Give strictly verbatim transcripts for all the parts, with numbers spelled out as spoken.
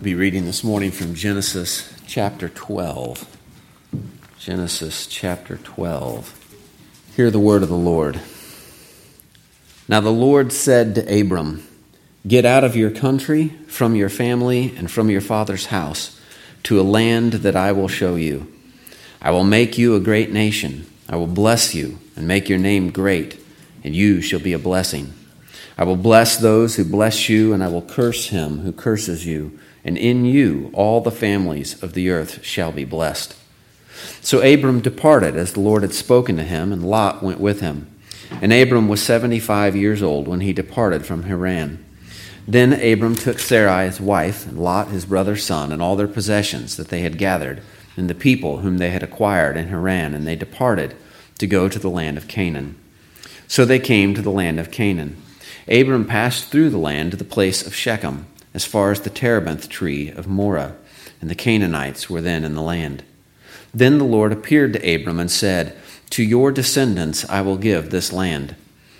I'll be reading this morning from Genesis chapter twelve. Genesis chapter twelve. Hear the word of the Lord. Now the Lord said to Abram, "Get out of your country, from your family, and from your father's house, to a land that I will show you. I will make you a great nation. I will bless you and make your name great, and you shall be a blessing. I will bless those who bless you, and I will curse him who curses you, and in you all the families of the earth shall be blessed." So Abram departed as the Lord had spoken to him, and Lot went with him. And Abram was seventy-five years old when he departed from Haran. Then Abram took Sarai his wife, and Lot his brother's son, and all their possessions that they had gathered, and the people whom they had acquired in Haran, and they departed to go to the land of Canaan. So they came to the land of Canaan. Abram passed through the land to the place of Shechem, as far as the terebinth tree of Morah, and the Canaanites were then in the land. Then the Lord appeared to Abram and said, "To your descendants I will give this land."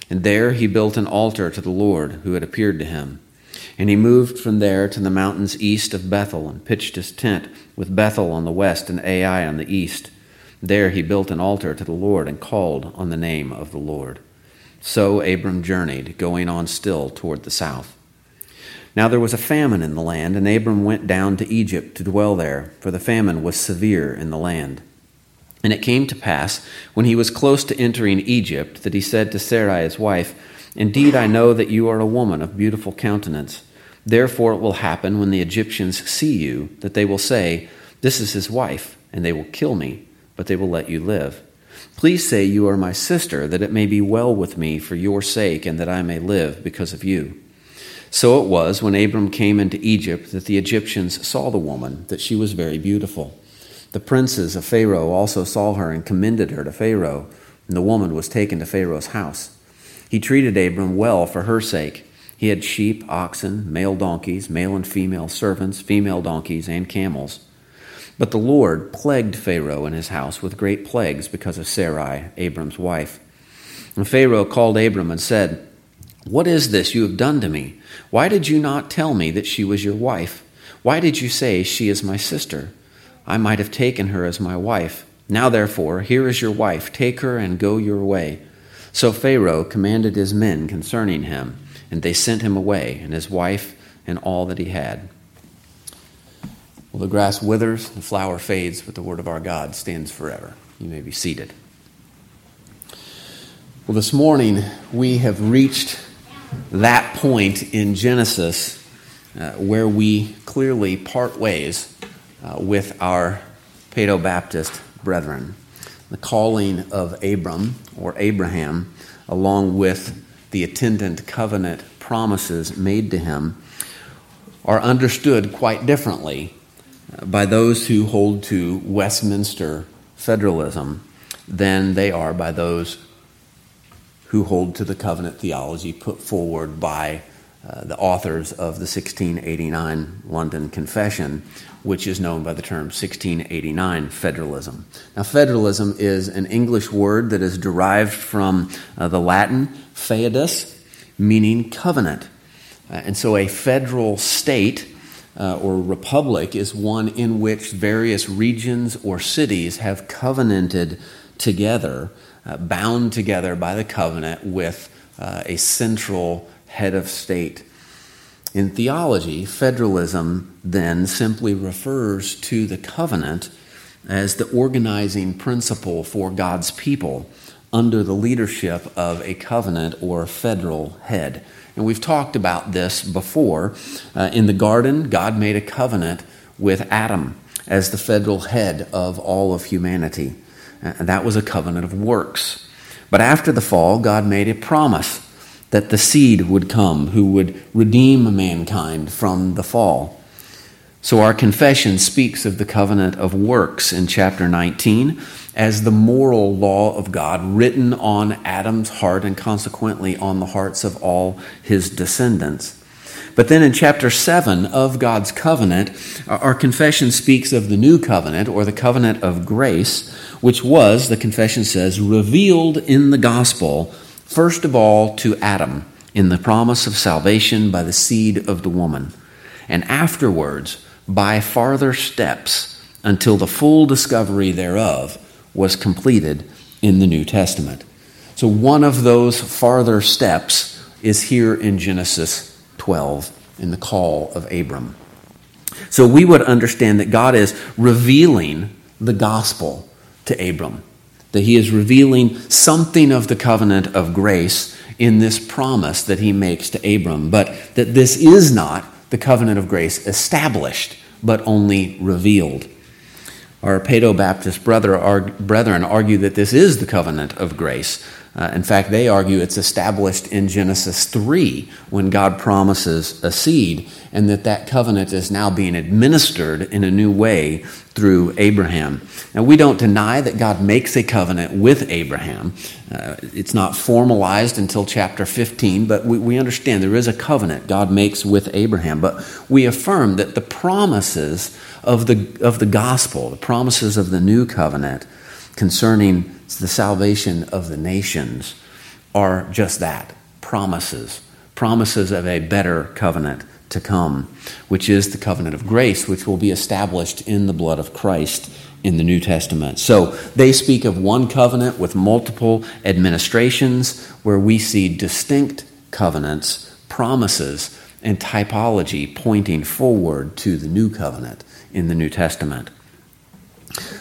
And there he built an altar to the Lord who had appeared to him. And he moved from there to the mountains east of Bethel and pitched his tent with Bethel on the west and Ai on the east. There he built an altar to the Lord and called on the name of the Lord. So Abram journeyed, going on still toward the south. Now there was a famine in the land, and Abram went down to Egypt to dwell there, for the famine was severe in the land. And it came to pass, when he was close to entering Egypt, that he said to Sarai his wife, "Indeed, I know that you are a woman of beautiful countenance. Therefore it will happen when the Egyptians see you, that they will say, 'This is his wife,' and they will kill me, but they will let you live. Please say you are my sister, that it may be well with me for your sake, and that I may live because of you." So it was, when Abram came into Egypt, that the Egyptians saw the woman, that she was very beautiful. The princes of Pharaoh also saw her and commended her to Pharaoh, and the woman was taken to Pharaoh's house. He treated Abram well for her sake. He had sheep, oxen, male donkeys, male and female servants, female donkeys, and camels. But the Lord plagued Pharaoh and his house with great plagues because of Sarai, Abram's wife. And Pharaoh called Abram and said, "What is this you have done to me? Why did you not tell me that she was your wife? Why did you say, 'She is my sister'? I might have taken her as my wife. Now therefore, here is your wife. Take her and go your way." So Pharaoh commanded his men concerning him, and they sent him away, and his wife, and all that he had. Well, the grass withers, the flower fades, but the word of our God stands forever. You may be seated. Well, this morning, we have reached that point in Genesis uh, where we clearly part ways uh, with our Paedo-Baptist brethren. The calling of Abram, or Abraham, along with the attendant covenant promises made to him, are understood quite differently by those who hold to Westminster federalism than they are by those who hold to the covenant theology put forward by uh, the authors of the sixteen eighty-nine London Confession, which is known by the term sixteen eighty-nine federalism. Now, federalism is an English word that is derived from uh, the Latin "feodus," meaning covenant. Uh, and so a federal state uh, or republic is one in which various regions or cities have covenanted together, uh, bound together by the covenant with uh, a central head of state. In theology, federalism then simply refers to the covenant as the organizing principle for God's people under the leadership of a covenant or federal head. And we've talked about this before. Uh, in the garden, God made a covenant with Adam as the federal head of all of humanity. Uh, that was a covenant of works. But after the fall, God made a promise that the seed would come who would redeem mankind from the fall. So our confession speaks of the covenant of works in chapter nineteen as the moral law of God written on Adam's heart and consequently on the hearts of all his descendants. But then in chapter seven of God's covenant, our confession speaks of the new covenant, or the covenant of grace, which was, the confession says, revealed in the gospel, first of all, to Adam in the promise of salvation by the seed of the woman, and afterwards by farther steps until the full discovery thereof was completed in the New Testament. So one of those farther steps is here in Genesis twelve in the call of Abram. So we would understand that God is revealing the gospel to Abram, that he is revealing something of the covenant of grace in this promise that he makes to Abram, but that this is not the covenant of grace established, but only revealed. Our Paedo-Baptist brother, our brethren argue that this is the covenant of grace. Uh, in fact, they argue it's established in Genesis three when God promises a seed, and that that covenant is now being administered in a new way through Abraham. Now, we don't deny that God makes a covenant with Abraham. Uh, it's not formalized until chapter fifteen, but we, we understand there is a covenant God makes with Abraham. But we affirm that the promises of the, of the gospel, the promises of the new covenant concerning the salvation of the nations, are just that, promises, promises of a better covenant to come, which is the covenant of grace, which will be established in the blood of Christ in the New Testament. So they speak of one covenant with multiple administrations, where we see distinct covenants, promises, and typology pointing forward to the new covenant in the New Testament.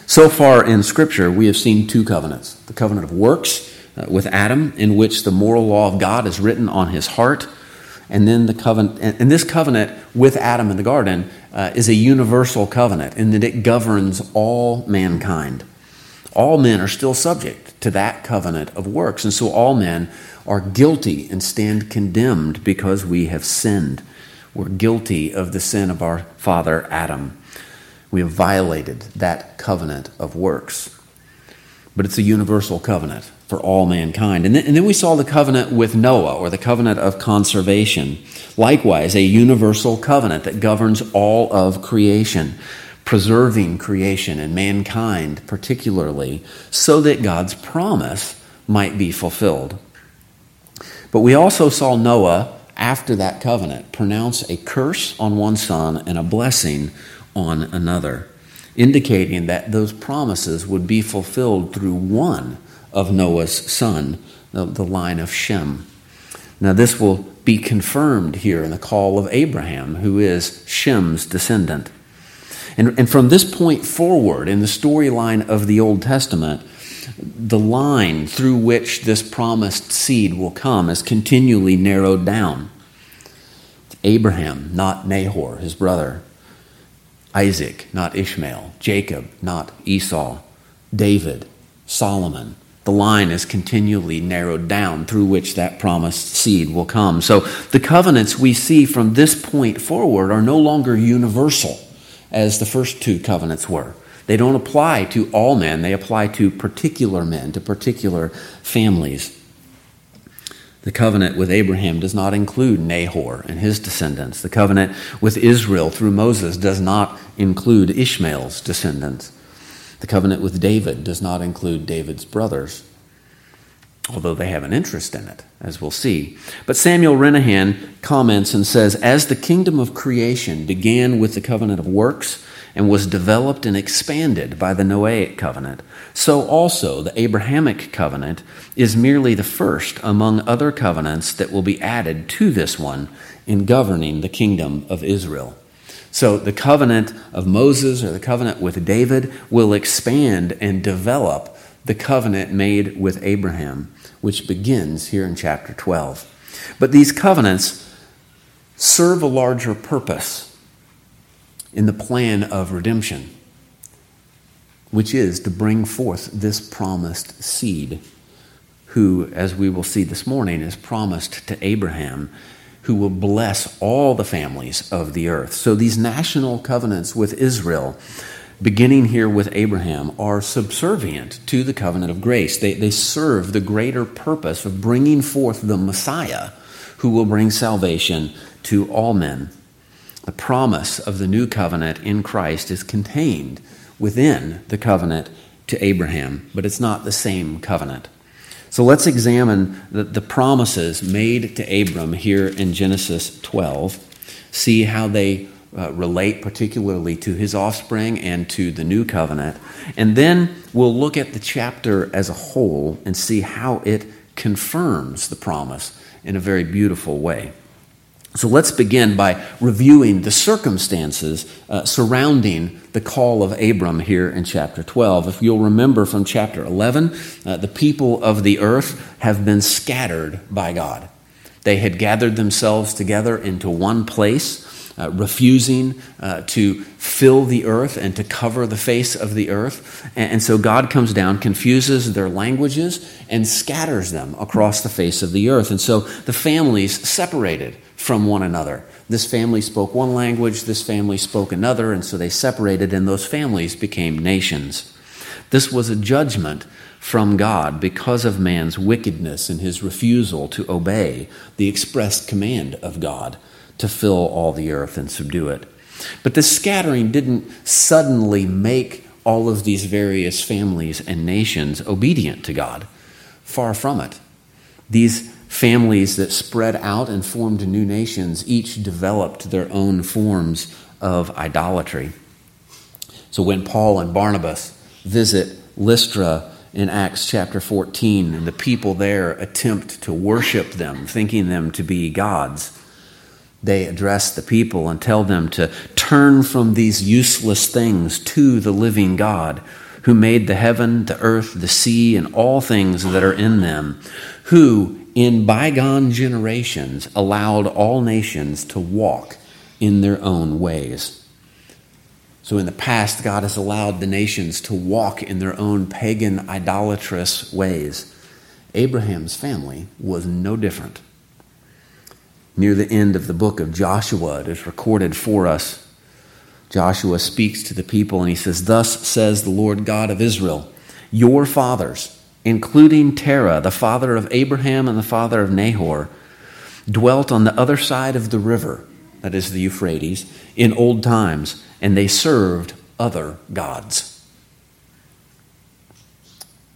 So far in Scripture, we have seen two covenants. The covenant of works uh, with Adam, in which the moral law of God is written on his heart, and then the covenant, and, and this covenant with Adam in the garden uh, is a universal covenant in that it governs all mankind. All men are still subject to that covenant of works, and so all men are guilty and stand condemned because we have sinned. We're guilty of the sin of our father Adam. We have violated that covenant of works. But it's a universal covenant for all mankind. And then, and then we saw the covenant with Noah, or the covenant of conservation. Likewise, a universal covenant that governs all of creation, preserving creation and mankind particularly, so that God's promise might be fulfilled. But we also saw Noah, after that covenant, pronounce a curse on one son and a blessing on another, indicating that those promises would be fulfilled through one of Noah's son, the line of Shem. Now this will be confirmed here in the call of Abraham, who is Shem's descendant. And, and from this point forward in the storyline of the Old Testament, the line through which this promised seed will come is continually narrowed down. It's Abraham, not Nahor, his brother. Isaac, not Ishmael. Jacob, not Esau. David, Solomon. The line is continually narrowed down through which that promised seed will come. So the covenants we see from this point forward are no longer universal, as the first two covenants were. They don't apply to all men. They apply to particular men, to particular families. The covenant with Abraham does not include Nahor and his descendants. The covenant with Israel through Moses does not include Ishmael's descendants. The covenant with David does not include David's brothers, although they have an interest in it, as we'll see. But Samuel Renihan comments and says, "As the kingdom of creation began with the covenant of works and was developed and expanded by the Noahic covenant, so also the Abrahamic covenant is merely the first among other covenants that will be added to this one in governing the kingdom of Israel." So the covenant of Moses, or the covenant with David, will expand and develop the covenant made with Abraham, which begins here in chapter twelve. But these covenants serve a larger purpose in the plan of redemption, which is to bring forth this promised seed, who, as we will see this morning, is promised to Abraham, who will bless all the families of the earth. So these national covenants with Israel, beginning here with Abraham, are subservient to the covenant of grace. They, they serve the greater purpose of bringing forth the Messiah, who will bring salvation to all men. The promise of the new covenant in Christ is contained within the covenant to Abraham, but it's not the same covenant. So let's examine the, the promises made to Abram here in Genesis twelve, see how they uh, relate particularly to his offspring and to the new covenant. And then we'll look at the chapter as a whole and see how it confirms the promise in a very beautiful way. So let's begin by reviewing the circumstances uh, surrounding the call of Abram here in chapter twelve. If you'll remember from chapter eleven, uh, the people of the earth have been scattered by God. They had gathered themselves together into one place, uh, refusing uh, to fill the earth and to cover the face of the earth. And, and so God comes down, confuses their languages, and scatters them across the face of the earth. And so the families separated from one another. This family spoke one language, this family spoke another, and so they separated, and those families became nations. This was a judgment from God because of man's wickedness and his refusal to obey the expressed command of God to fill all the earth and subdue it. But the scattering didn't suddenly make all of these various families and nations obedient to God. Far from it. These families that spread out and formed new nations each developed their own forms of idolatry. So when Paul and Barnabas visit Lystra in Acts chapter fourteen, and the people there attempt to worship them, thinking them to be gods, they address the people and tell them to turn from these useless things to the living God, who made the heaven, the earth, the sea, and all things that are in them, who in bygone generations allowed all nations to walk in their own ways. So in the past, God has allowed the nations to walk in their own pagan, idolatrous ways. Abraham's family was no different. Near the end of the book of Joshua, it is recorded for us, Joshua speaks to the people and he says, "Thus says the Lord God of Israel, your fathers, including Terah, the father of Abraham and the father of Nahor, dwelt on the other side of the river," that is the Euphrates, "in old times, and they served other gods."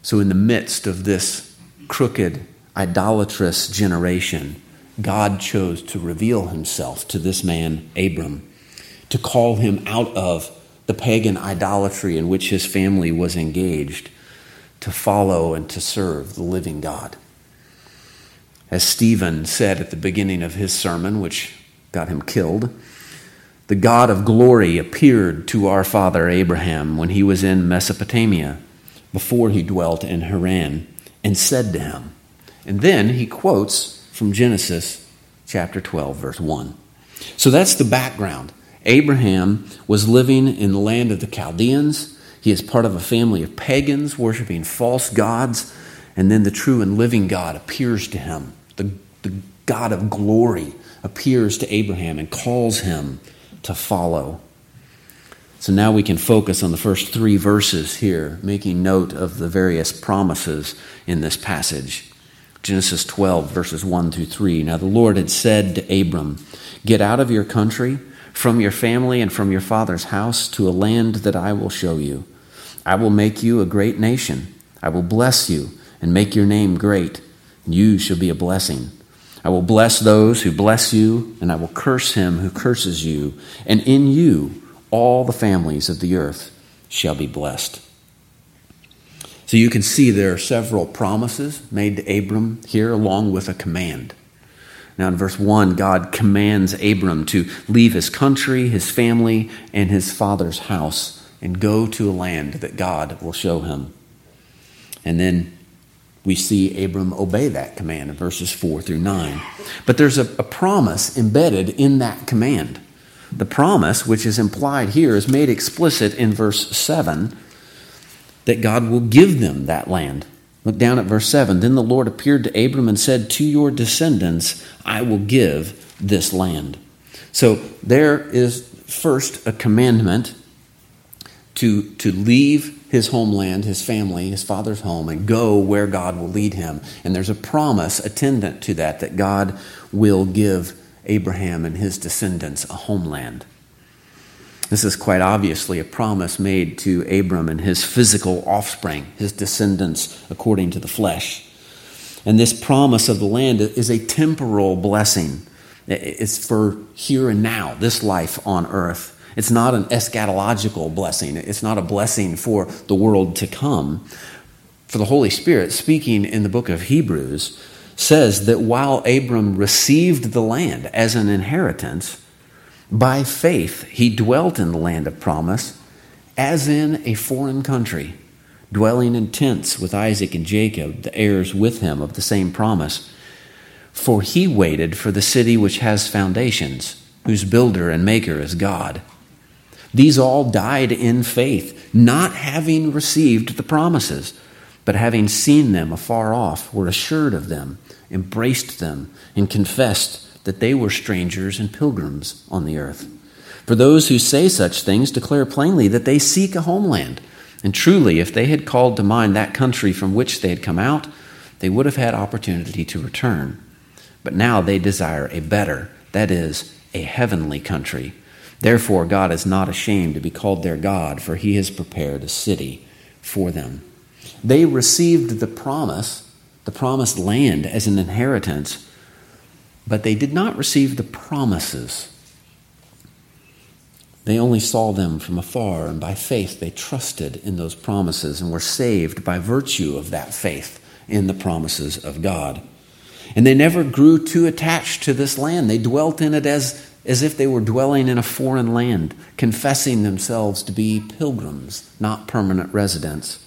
So in the midst of this crooked, idolatrous generation, God chose to reveal himself to this man, Abram, to call him out of the pagan idolatry in which his family was engaged, to follow and to serve the living God. As Stephen said at the beginning of his sermon, which got him killed, "The God of glory appeared to our father Abraham when he was in Mesopotamia, before he dwelt in Haran, and said to him," and then he quotes from Genesis chapter twelve, verse one. So that's the background. Abraham was living in the land of the Chaldeans. He is part of a family of pagans worshiping false gods, and then the true and living God appears to him. The, the God of glory appears to Abraham and calls him to follow. So now we can focus on the first three verses here, making note of the various promises in this passage. Genesis twelve, verses one through three. "Now the Lord had said to Abram, 'Get out of your country, from your family, and from your father's house, to a land that I will show you. I will make you a great nation. I will bless you and make your name great, and you shall be a blessing. I will bless those who bless you, and I will curse him who curses you, and in you all the families of the earth shall be blessed.'" So you can see there are several promises made to Abram here, along with a command. Now in verse one, God commands Abram to leave his country, his family, and his father's house, and go to a land that God will show him. And then we see Abram obey that command in verses four through nine. But there's a, a promise embedded in that command. The promise, which is implied here, is made explicit in verse seven, that God will give them that land. Look down at verse seven. "Then the Lord appeared to Abram and said, 'To your descendants I will give this land.'" So there is first a commandment to, to leave his homeland, his family, his father's home, and go where God will lead him. And there's a promise attendant to that, that God will give Abraham and his descendants a homeland. This is quite obviously a promise made to Abram and his physical offspring, his descendants according to the flesh. And this promise of the land is a temporal blessing It's for here and now, this life on earth. It's not an eschatological blessing. It's not a blessing for the world to come. For the Holy Spirit, speaking in the book of Hebrews, says that while Abram received the land as an inheritance, by faith he dwelt in the land of promise as in a foreign country, dwelling in tents with Isaac and Jacob, the heirs with him of the same promise. For he waited for the city which has foundations, whose builder and maker is God. These all died in faith, not having received the promises, but having seen them afar off, were assured of them, embraced them, and confessed that they were strangers and pilgrims on the earth. For those who say such things declare plainly that they seek a homeland. And truly, if they had called to mind that country from which they had come out, they would have had opportunity to return. But now they desire a better, that is, a heavenly country. Therefore, God is not ashamed to be called their God, for he has prepared a city for them. They received the promise, the promised land as an inheritance, but they did not receive the promises. They only saw them from afar, and by faith they trusted in those promises and were saved by virtue of that faith in the promises of God. And they never grew too attached to this land. They dwelt in it as as if they were dwelling in a foreign land, confessing themselves to be pilgrims, not permanent residents.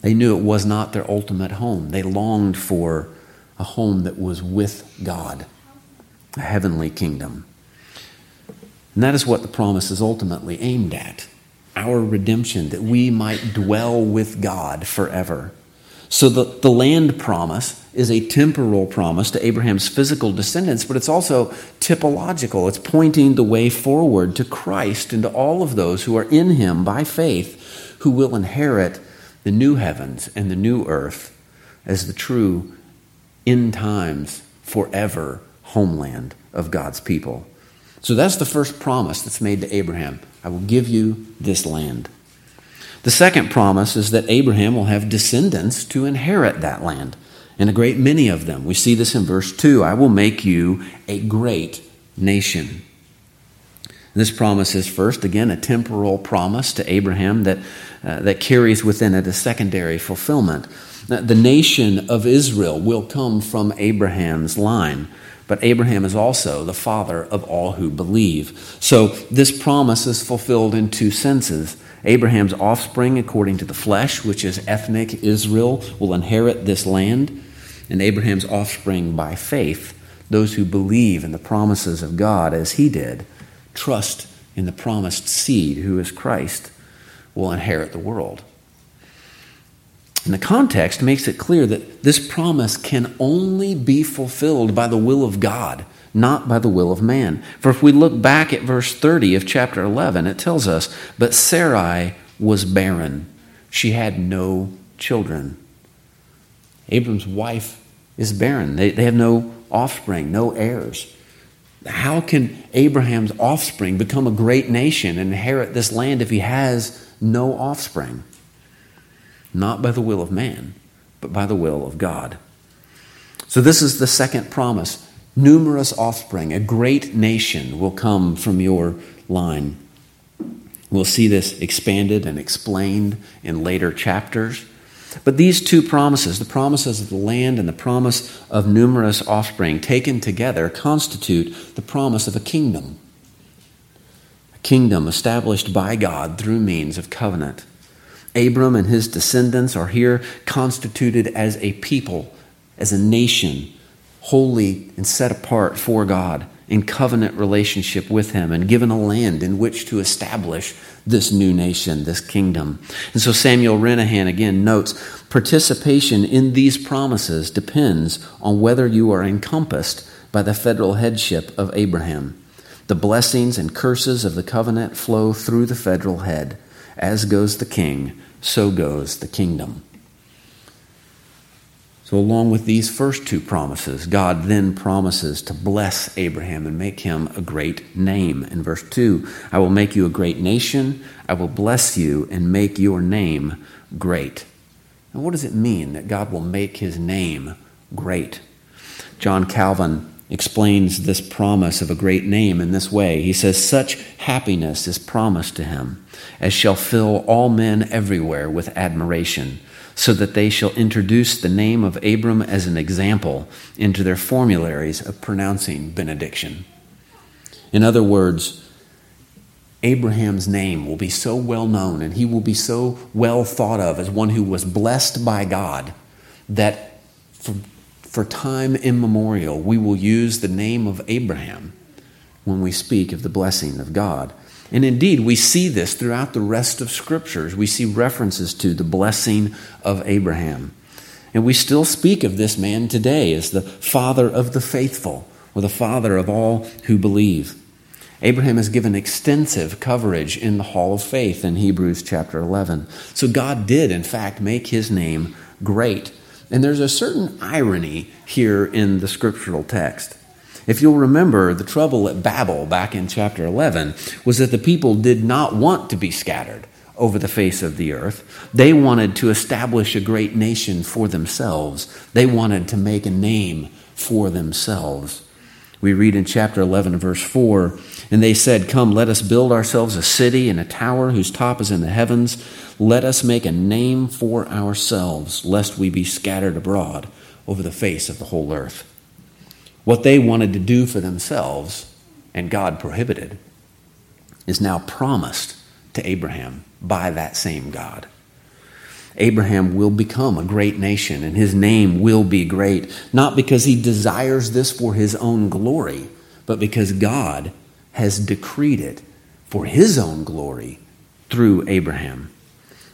They knew it was not their ultimate home. They longed for a home that was with God, a heavenly kingdom. And that is what the promise is ultimately aimed at, our redemption, that we might dwell with God forever. So the, the land promise is a temporal promise to Abraham's physical descendants, but it's also typological. It's pointing the way forward to Christ and to all of those who are in him by faith, who will inherit the new heavens and the new earth as the true end times forever homeland of God's people. So that's the first promise that's made to Abraham. I will give you this land. The second promise is that Abraham will have descendants to inherit that land, and a great many of them. We see this in verse two. I will make you a great nation. This promise is first, again, a temporal promise to Abraham that, uh, that carries within it a secondary fulfillment. The nation of Israel will come from Abraham's line. But Abraham is also the father of all who believe. So this promise is fulfilled in two senses. Abraham's offspring, according to the flesh, which is ethnic Israel, will inherit this land. And Abraham's offspring by faith, those who believe in the promises of God as he did, trust in the promised seed, who is Christ, will inherit the world. And the context makes it clear that this promise can only be fulfilled by the will of God, not by the will of man. For if we look back at verse thirty of chapter eleven, it tells us, but Sarai was barren. She had no children. Abram's wife is barren. They, they have no offspring, no heirs. How can Abraham's offspring become a great nation and inherit this land if he has no offspring? Not by the will of man, but by the will of God. So this is the second promise. Numerous offspring, a great nation will come from your line. We'll see this expanded and explained in later chapters. But these two promises, the promises of the land and the promise of numerous offspring, taken together, constitute the promise of a kingdom. A kingdom established by God through means of covenant. Abram and his descendants are here constituted as a people, as a nation, holy and set apart for God, in covenant relationship with him, and given a land in which to establish this new nation, this kingdom. And so Samuel Renihan again notes, participation in these promises depends on whether you are encompassed by the federal headship of Abraham. The blessings and curses of the covenant flow through the federal head. As goes the king, so goes the kingdom. So along with these first two promises, God then promises to bless Abraham and make him a great name. In verse two, I will make you a great nation. I will bless you and make your name great. Now what does it mean that God will make his name great? John Calvin explains this promise of a great name in this way. He says, "Such happiness is promised to him as shall fill all men everywhere with admiration, so that they shall introduce the name of Abram as an example into their formularies of pronouncing benediction." In other words, Abraham's name will be so well known and he will be so well thought of as one who was blessed by God that for, for time immemorial we will use the name of Abraham when we speak of the blessing of God. And indeed, we see this throughout the rest of Scriptures. We see references to the blessing of Abraham. And we still speak of this man today as the father of the faithful, or the father of all who believe. Abraham is given extensive coverage in the Hall of Faith in Hebrews chapter eleven. So God did, in fact, make his name great. And there's a certain irony here in the scriptural text. If you'll remember, the trouble at Babel back in chapter eleven was that the people did not want to be scattered over the face of the earth. They wanted to establish a great nation for themselves. They wanted to make a name for themselves. We read in chapter eleven, verse four, "And they said, 'Come, let us build ourselves a city and a tower whose top is in the heavens. Let us make a name for ourselves, lest we be scattered abroad over the face of the whole earth.'" What they wanted to do for themselves, and God prohibited, is now promised to Abraham by that same God. Abraham will become a great nation, and his name will be great, not because he desires this for his own glory, but because God has decreed it for his own glory through Abraham.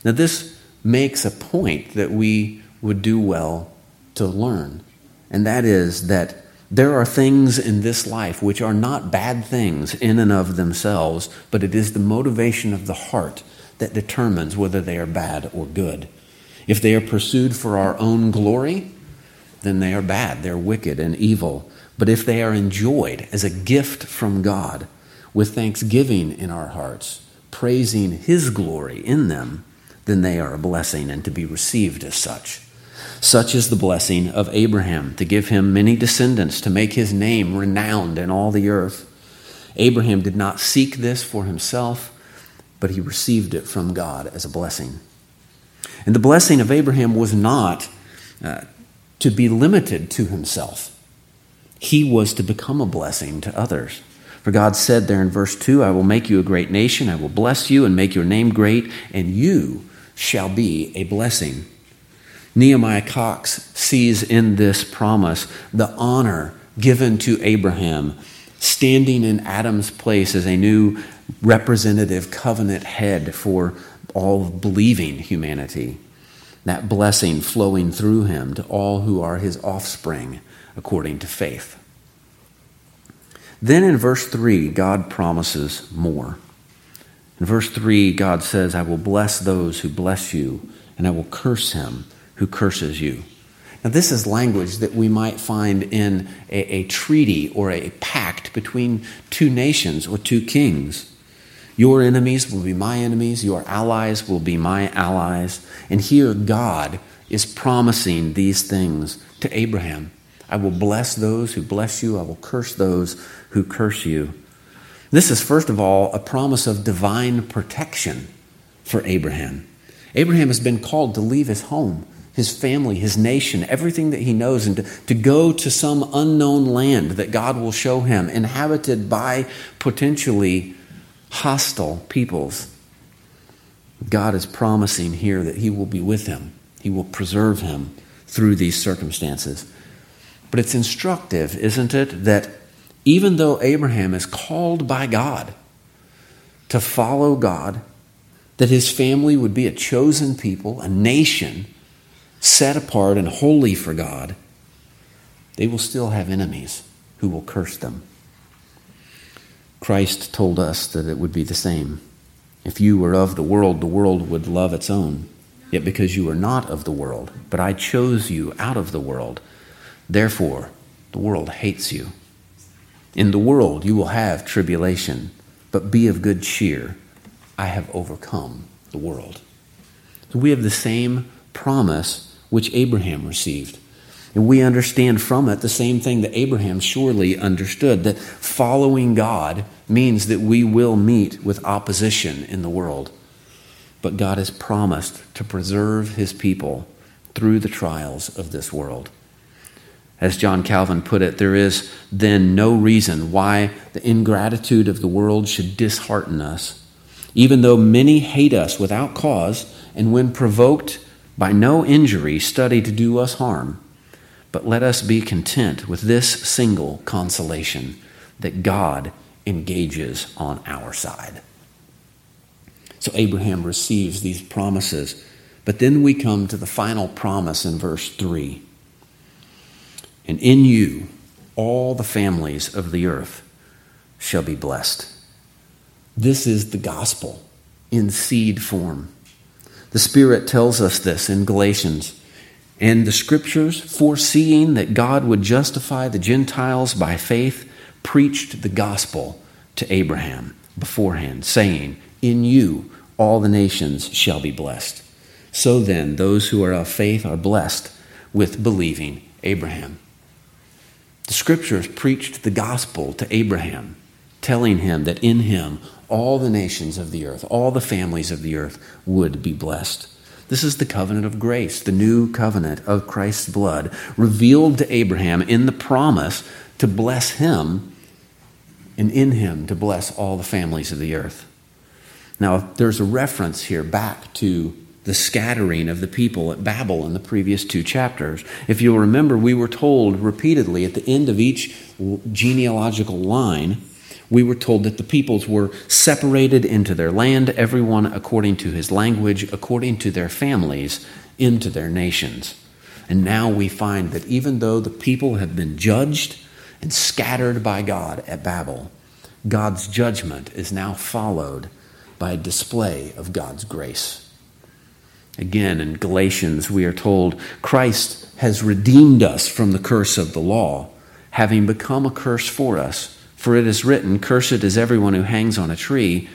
Now, this makes a point that we would do well to learn, and that is that there are things in this life which are not bad things in and of themselves, but it is the motivation of the heart that determines whether they are bad or good. If they are pursued for our own glory, then they are bad, they're wicked and evil. But if they are enjoyed as a gift from God, with thanksgiving in our hearts, praising His glory in them, then they are a blessing and to be received as such. Such is the blessing of Abraham, to give him many descendants, to make his name renowned in all the earth. Abraham did not seek this for himself, but he received it from God as a blessing. And the blessing of Abraham was not uh, to be limited to himself. He was to become a blessing to others. For God said there in verse two, "I will make you a great nation, I will bless you and make your name great, and you shall be a blessing." Nehemiah Cox sees in this promise the honor given to Abraham, standing in Adam's place as a new representative covenant head for all believing humanity, that blessing flowing through him to all who are his offspring according to faith. Then in verse three, God promises more. In verse three, God says, "I will bless those who bless you, and I will curse him who curses you." Now, this is language that we might find in a, a treaty or a pact between two nations or two kings. "Your enemies will be my enemies, your allies will be my allies." And here God is promising these things to Abraham. "I will bless those who bless you, I will curse those who curse you." This is, first of all, a promise of divine protection for Abraham. Abraham has been called to leave his home, his family, his nation, everything that he knows, and to, to go to some unknown land that God will show him, inhabited by potentially hostile peoples. God is promising here that he will be with him. He will preserve him through these circumstances. But it's instructive, isn't it, that even though Abraham is called by God to follow God, that his family would be a chosen people, a nation set apart and holy for God, they will still have enemies who will curse them. Christ told us that it would be the same. "If you were of the world, the world would love its own. Yet because you are not of the world, but I chose you out of the world, therefore the world hates you. In the world you will have tribulation, but be of good cheer. I have overcome the world." So we have the same promise which Abraham received. And we understand from it the same thing that Abraham surely understood, that following God means that we will meet with opposition in the world. But God has promised to preserve his people through the trials of this world. As John Calvin put it, there is then no reason why the ingratitude of the world should dishearten us, even though many hate us without cause, and when provoked by no injury study to do us harm. But let us be content with this single consolation, that God engages on our side. So Abraham receives these promises. But then we come to the final promise in verse three. And in you, all the families of the earth shall be blessed. This is the gospel in seed form. The Spirit tells us this in Galatians. And the Scriptures, foreseeing that God would justify the Gentiles by faith, preached the gospel to Abraham beforehand, saying, in you all the nations shall be blessed. So then, those who are of faith are blessed with believing Abraham. The Scriptures preached the gospel to Abraham, telling him that in him all the nations of the earth, all the families of the earth would be blessed. This is the covenant of grace, the new covenant of Christ's blood, revealed to Abraham in the promise to bless him, and in him to bless all the families of the earth. Now, there's a reference here back to the scattering of the people at Babel in the previous two chapters. If you'll remember, we were told repeatedly at the end of each genealogical line, we were told that the peoples were separated into their land, everyone according to his language, according to their families, into their nations. And now we find that even though the people have been judged and scattered by God at Babel, God's judgment is now followed by a display of God's grace. Again, in Galatians, we are told, Christ has redeemed us from the curse of the law, having become a curse for us. For it is written, cursed is everyone who hangs on a tree,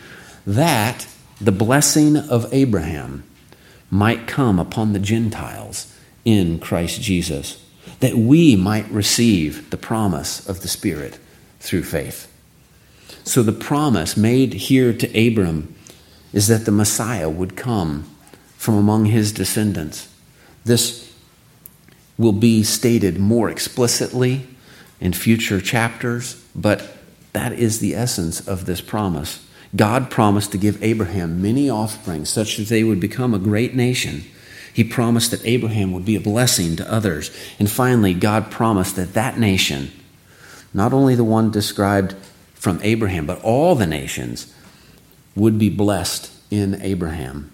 that the blessing of Abraham might come upon the Gentiles in Christ Jesus, that we might receive the promise of the Spirit through faith. So the promise made here to Abram is that the Messiah would come from among his descendants. This will be stated more explicitly in future chapters, but that is the essence of this promise. God promised to give Abraham many offspring, such that they would become a great nation. He promised that Abraham would be a blessing to others. And finally, God promised that that nation, not only the one described from Abraham, but all the nations, would be blessed in Abraham,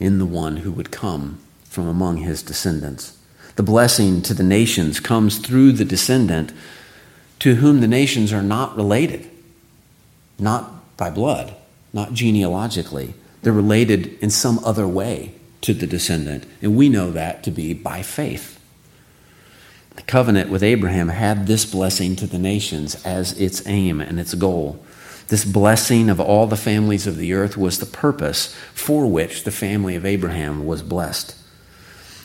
in the one who would come from among his descendants. The blessing to the nations comes through the descendant to whom the nations are not related, not by blood, not genealogically. They're related in some other way to the descendant, and we know that to be by faith. The covenant with Abraham had this blessing to the nations as its aim and its goal. This blessing of all the families of the earth was the purpose for which the family of Abraham was blessed.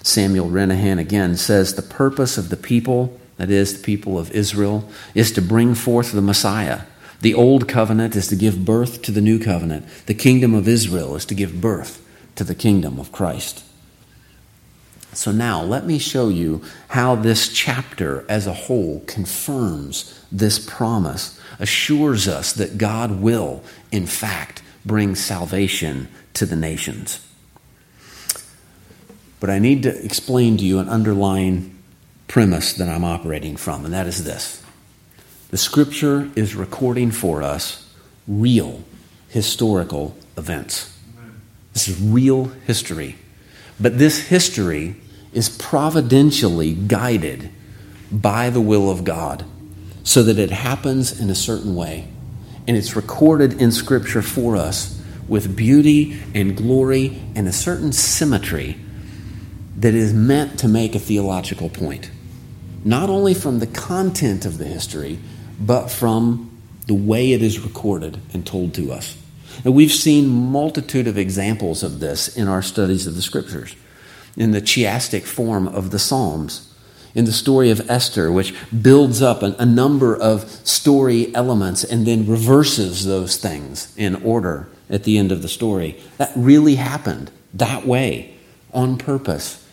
Samuel Renihan again says, the purpose of the people, that is the people of Israel, is to bring forth the Messiah. The old covenant is to give birth to the new covenant. The kingdom of Israel is to give birth to the kingdom of Christ. So now let me show you how this chapter as a whole confirms this promise, assures us that God will, in fact, bring salvation to the nations. But I need to explain to you an underlying premise that I'm operating from, and that is this. The Scripture is recording for us real historical events. This is real history. But this history is providentially guided by the will of God, so that it happens in a certain way. And it's recorded in Scripture for us with beauty and glory and a certain symmetry that is meant to make a theological point, not only from the content of the history, but from the way it is recorded and told to us. And we've seen multitude of examples of this in our studies of the Scriptures, in the chiastic form of the Psalms, in the story of Esther, which builds up a, a number of story elements and then reverses those things in order at the end of the story. That really happened that way on purpose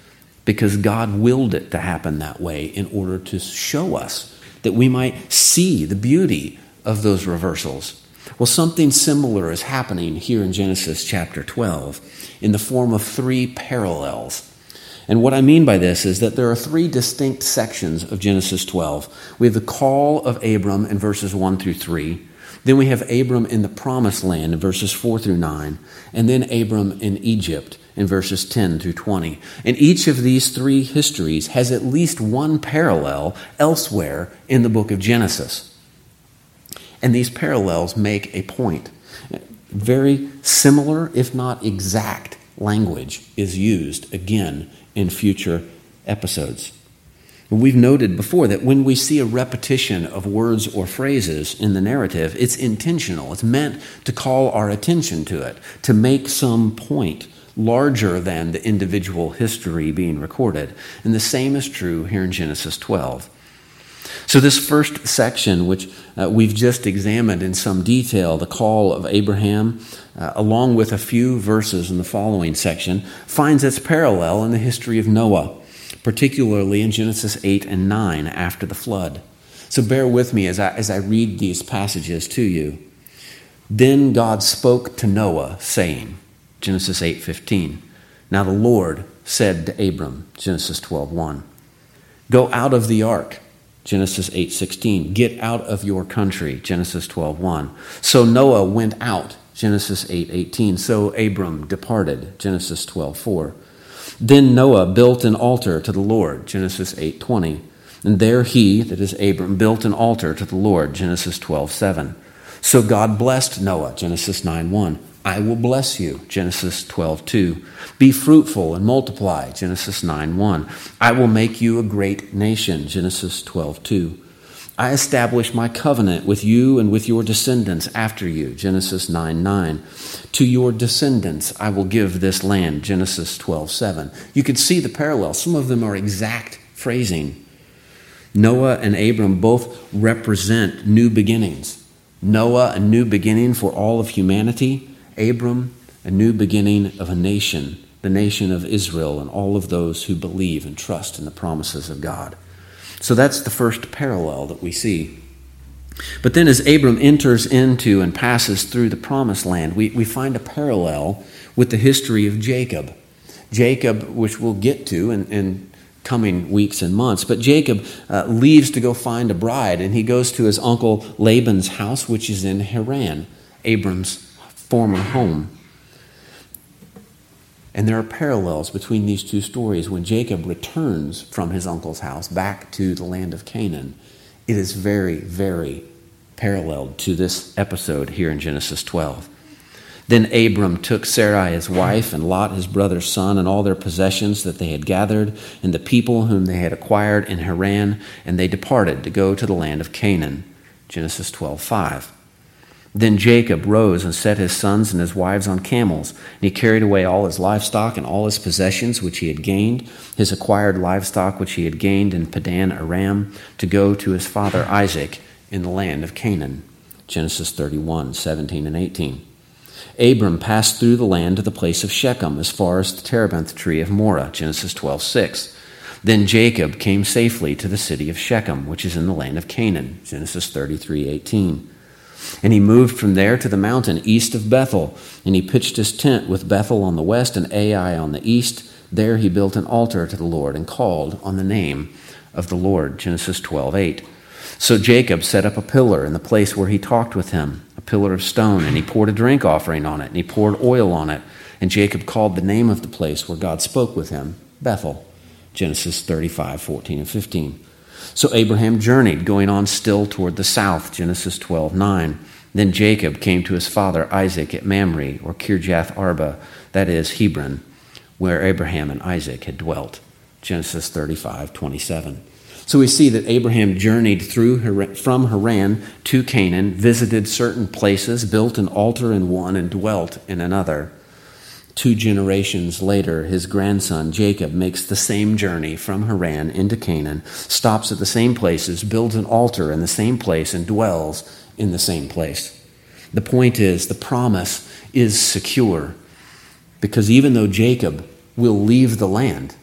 because God willed it to happen that way in order to show us that we might see the beauty of those reversals. Well, something similar is happening here in Genesis chapter twelve in the form of three parallels. And what I mean by this is that there are three distinct sections of Genesis twelve. We have the call of Abram in verses one through three. Then we have Abram in the promised land in verses four through nine. And then Abram in Egypt in verses ten through twenty. And each of these three histories has at least one parallel elsewhere in the book of Genesis. And these parallels make a point. Very similar, if not exact, language is used again in future episodes. We've noted before that when we see a repetition of words or phrases in the narrative, it's intentional. It's meant to call our attention to it, to make some point larger than the individual history being recorded. And the same is true here in Genesis twelve. So this first section, which uh, we've just examined in some detail, the call of Abraham, uh, along with a few verses in the following section, finds its parallel in the history of Noah, particularly in Genesis eight and nine after the flood. So bear with me as I, as I read these passages to you. Then God spoke to Noah, saying, Genesis eight fifteen. Now the Lord said to Abram, Genesis twelve one, go out of the ark, Genesis eight sixteen. Get out of your country, Genesis twelve one. So Noah went out, Genesis eight eighteen. So Abram departed, Genesis twelve four. Then Noah built an altar to the Lord, Genesis eight twenty. And there he, that is Abram, built an altar to the Lord, Genesis twelve seven. So God blessed Noah, Genesis nine one. I will bless you, Genesis twelve two. Be fruitful and multiply, Genesis nine one. I will make you a great nation, Genesis twelve two. I establish my covenant with you and with your descendants after you, Genesis nine nine. To your descendants I will give this land, Genesis twelve seven. You can see the parallel. Some of them are exact phrasing. Noah and Abram both represent new beginnings. Noah, a new beginning for all of humanity. Abram, a new beginning of a nation, the nation of Israel, and all of those who believe and trust in the promises of God. So that's the first parallel that we see. But then as Abram enters into and passes through the promised land, we, we find a parallel with the history of Jacob. Jacob, which we'll get to in, in coming weeks and months, but Jacob uh, leaves to go find a bride, and he goes to his uncle Laban's house, which is in Haran, Abram's former home. And there are parallels between these two stories. When Jacob returns from his uncle's house back to the land of Canaan, it is very, very paralleled to this episode here in Genesis twelve. Then Abram took Sarai his wife and Lot his brother's son and all their possessions that they had gathered and the people whom they had acquired in Haran, and they departed to go to the land of Canaan. Genesis twelve five. Then Jacob rose and set his sons and his wives on camels, and he carried away all his livestock and all his possessions which he had gained, his acquired livestock which he had gained in Padan Aram, to go to his father Isaac in the land of Canaan. Genesis thirty-one, seventeen and eighteen. Abram passed through the land to the place of Shechem, as far as the terebinth tree of Morah. Genesis twelve six. Then Jacob came safely to the city of Shechem, which is in the land of Canaan. Genesis thirty-three, eighteen. And he moved from there to the mountain east of Bethel, and he pitched his tent with Bethel on the west and Ai on the east. There he built an altar to the Lord and called on the name of the Lord. Genesis twelve eight. So Jacob set up a pillar in the place where he talked with him, a pillar of stone, and he poured a drink offering on it, and he poured oil on it. And Jacob called the name of the place where God spoke with him, Bethel. Genesis thirty-five, fourteen and fifteen. So Abraham journeyed, going on still toward the south, Genesis twelve nine. Then Jacob came to his father Isaac at Mamre, or Kirjath Arba, that is Hebron, where Abraham and Isaac had dwelt, Genesis thirty-five twenty-seven. So we see that Abraham journeyed through from Haran to Canaan, visited certain places, built an altar in one, and dwelt in another. Two generations later, his grandson, Jacob, makes the same journey from Haran into Canaan, stops at the same places, builds an altar in the same place, and dwells in the same place. The point is, the promise is secure, because even though Jacob will leave the land,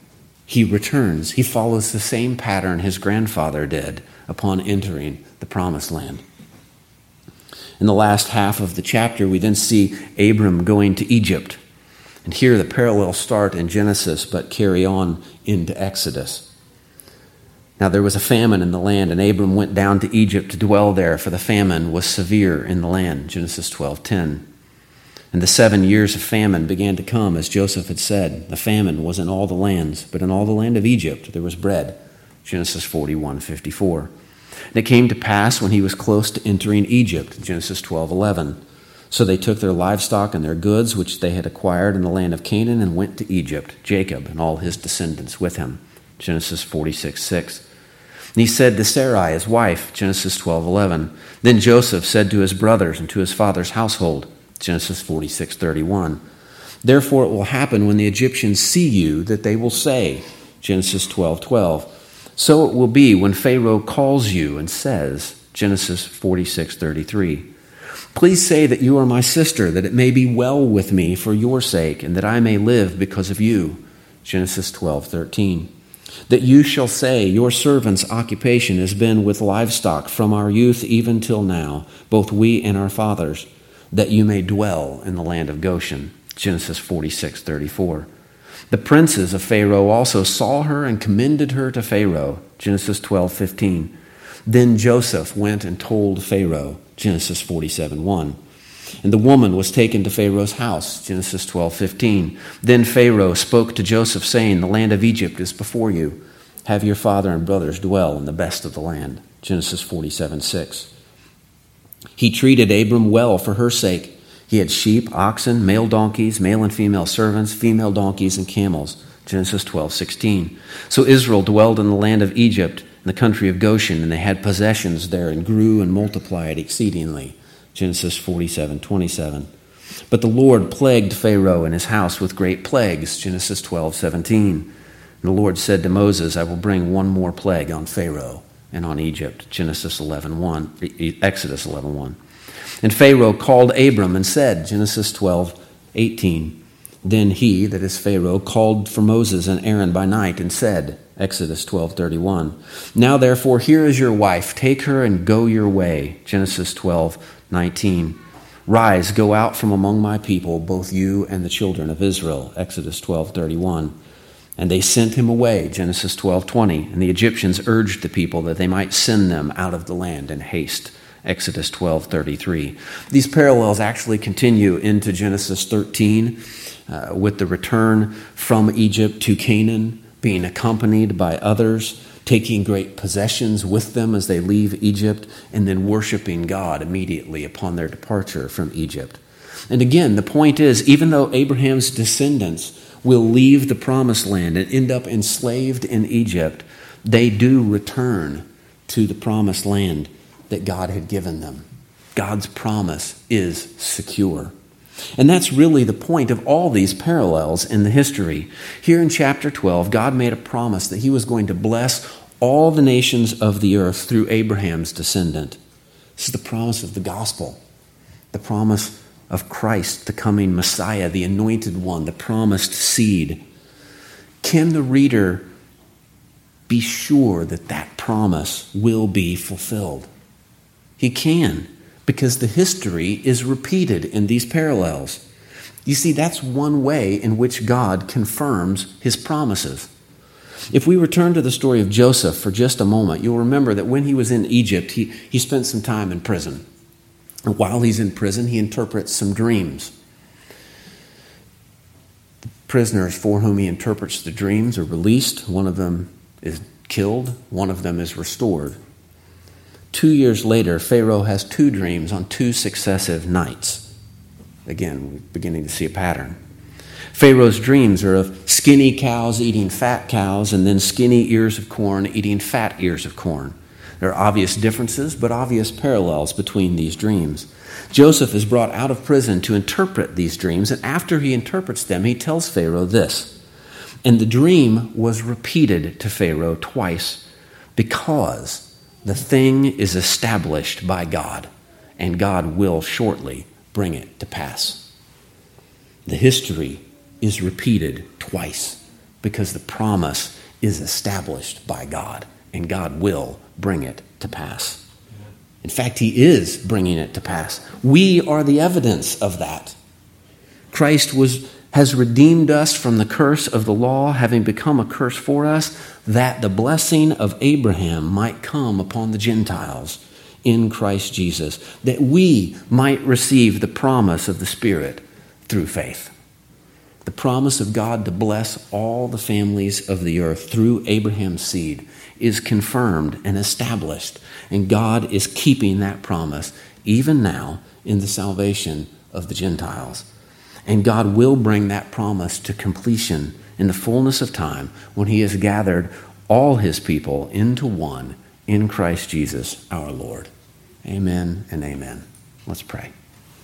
he returns. He follows the same pattern his grandfather did upon entering the promised land. In the last half of the chapter, we then see Abram going to Egypt. And here the parallels start in Genesis, but carry on into Exodus. Now there was a famine in the land, and Abram went down to Egypt to dwell there, for the famine was severe in the land, Genesis twelve ten. And the seven years of famine began to come, as Joseph had said. The famine was in all the lands, but in all the land of Egypt there was bread, Genesis forty-one fifty-four. And it came to pass when he was close to entering Egypt, Genesis twelve eleven. So they took their livestock and their goods, which they had acquired in the land of Canaan, and went to Egypt, Jacob and all his descendants with him, Genesis forty-six six. And he said to Sarai, his wife, Genesis twelve eleven. Then Joseph said to his brothers and to his father's household, Genesis forty-six thirty-one. Therefore it will happen when the Egyptians see you that they will say, Genesis twelve twelve. So it will be when Pharaoh calls you and says, Genesis forty-six thirty-three. Please say that you are my sister, that it may be well with me for your sake, and that I may live because of you, Genesis twelve thirteen. That you shall say, your servant's occupation has been with livestock from our youth even till now, both we and our fathers, that you may dwell in the land of Goshen, Genesis forty-six thirty-four. The princes of Pharaoh also saw her and commended her to Pharaoh, Genesis twelve fifteen. Then Joseph went and told Pharaoh, Genesis forty-seven one. And the woman was taken to Pharaoh's house, Genesis twelve fifteen. Then Pharaoh spoke to Joseph, saying, the land of Egypt is before you. Have your father and brothers dwell in the best of the land, Genesis forty-seven six. He treated Abram well for her sake. He had sheep, oxen, male donkeys, male and female servants, female donkeys, and camels, Genesis twelve sixteen. So Israel dwelled in the land of Egypt, the country of Goshen, and they had possessions there and grew and multiplied exceedingly, Genesis forty-seven twenty-seven. But the Lord plagued Pharaoh and his house with great plagues, Genesis twelve seventeen. And the Lord said to Moses, I will bring one more plague on Pharaoh and on Egypt, Genesis eleven one, Exodus eleven one. And Pharaoh called Abram and said, Genesis twelve eighteen. Then he, that is Pharaoh, called for Moses and Aaron by night and said, Exodus twelve thirty-one. Now therefore here is your wife, take her and go your way, Genesis twelve nineteen. Rise, go out from among my people, both you and the children of Israel, Exodus twelve thirty-one. And they sent him away, Genesis twelve twenty. And the Egyptians urged the people that they might send them out of the land in haste, Exodus twelve thirty-three. These parallels actually continue into Genesis thirteen uh, with the return from Egypt to Canaan, being accompanied by others, taking great possessions with them as they leave Egypt, and then worshiping God immediately upon their departure from Egypt. And again, the point is, even though Abraham's descendants will leave the promised land and end up enslaved in Egypt, they do return to the promised land that God had given them. God's promise is secure. And that's really the point of all these parallels in the history. Here in chapter twelve, God made a promise that he was going to bless all the nations of the earth through Abraham's descendant. This is the promise of the gospel, the promise of Christ, the coming Messiah, the anointed one, the promised seed. Can the reader be sure that that promise will be fulfilled? He can, because the history is repeated in these parallels. You see, that's one way in which God confirms his promises. If we return to the story of Joseph for just a moment, you'll remember that when he was in Egypt, he, he spent some time in prison. And while he's in prison, he interprets some dreams. The prisoners for whom he interprets the dreams are released. One of them is killed. One of them is restored. Two years later, Pharaoh has two dreams on two successive nights. Again, we're beginning to see a pattern. Pharaoh's dreams are of skinny cows eating fat cows, and then skinny ears of corn eating fat ears of corn. There are obvious differences, but obvious parallels between these dreams. Joseph is brought out of prison to interpret these dreams, and after he interprets them, he tells Pharaoh this. And the dream was repeated to Pharaoh twice because the thing is established by God, and God will shortly bring it to pass. The history is repeated twice because the promise is established by God, and God will bring it to pass. In fact, he is bringing it to pass. We are the evidence of that. Christ was, has redeemed us from the curse of the law, having become a curse for us, that the blessing of Abraham might come upon the Gentiles in Christ Jesus, that we might receive the promise of the Spirit through faith. The promise of God to bless all the families of the earth through Abraham's seed is confirmed and established, and God is keeping that promise even now in the salvation of the Gentiles. And God will bring that promise to completion in the fullness of time when he has gathered all his people into one in Christ Jesus our Lord. Amen and amen. Let's pray.